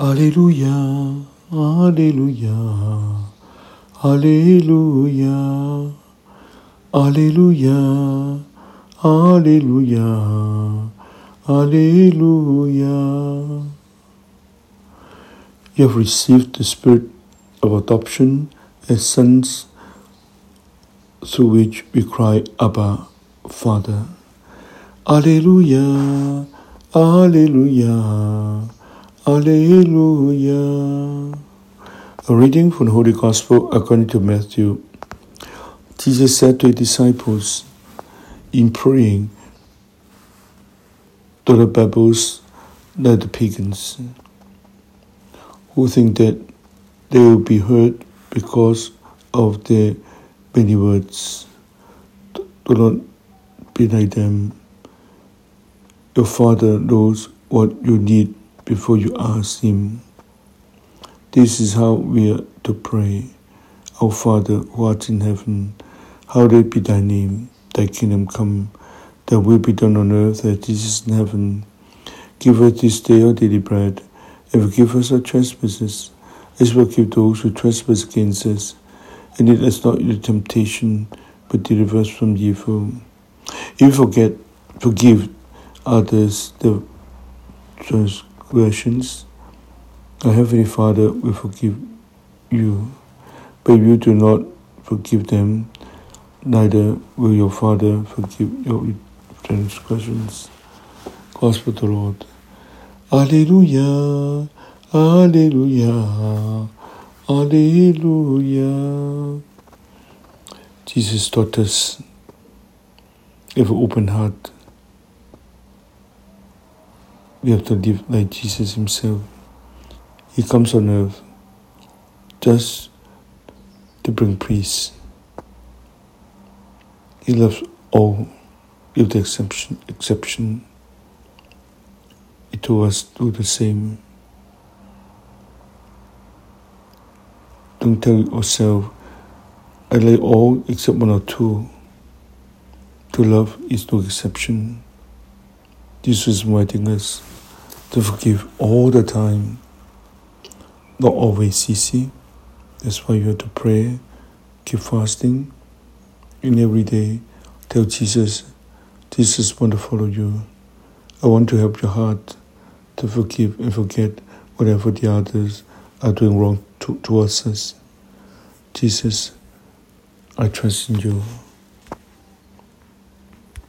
Alleluia, Alleluia, Alleluia, Alleluia, Alleluia, Alleluia. You have received the Spirit of adoption as sons, through which we cry, Abba, Father. Alleluia, Alleluia, Alleluia. A reading from the Holy Gospel according to Matthew. Jesus said to his disciples, in praying, to the babbles like the pagans, who think that they will be heard because of their many words. Do not be like them. Your Father knows what you need before you ask Him. This is how we are to pray. Our Father who art in heaven, hallowed be thy name. Thy kingdom come, thy will be done on earth as it is in heaven. Give us this day our daily bread, and forgive us our trespasses, as we forgive those who trespass against us. And lead us not into temptation, but deliver us from evil. If we forgive others their transgressions, our Heavenly Father will forgive you. But if you do not forgive them, neither will your Father forgive your transgressions. Gospel of the Lord. Alleluia, Alleluia, Alleluia. Jesus taught us, with an open heart, we have to live like Jesus Himself. He comes on earth just to bring peace. He loves all, with the exception. He told us to do the same. Don't tell yourself, I like all except one or two. To love is no exception. Jesus is inviting us to forgive all the time. Not always easy. That's why you have to pray, keep fasting, and every day tell Jesus, Jesus, I want to follow you. I want to help your heart to forgive and forget whatever the others are doing wrong towards us. Jesus, I trust in you.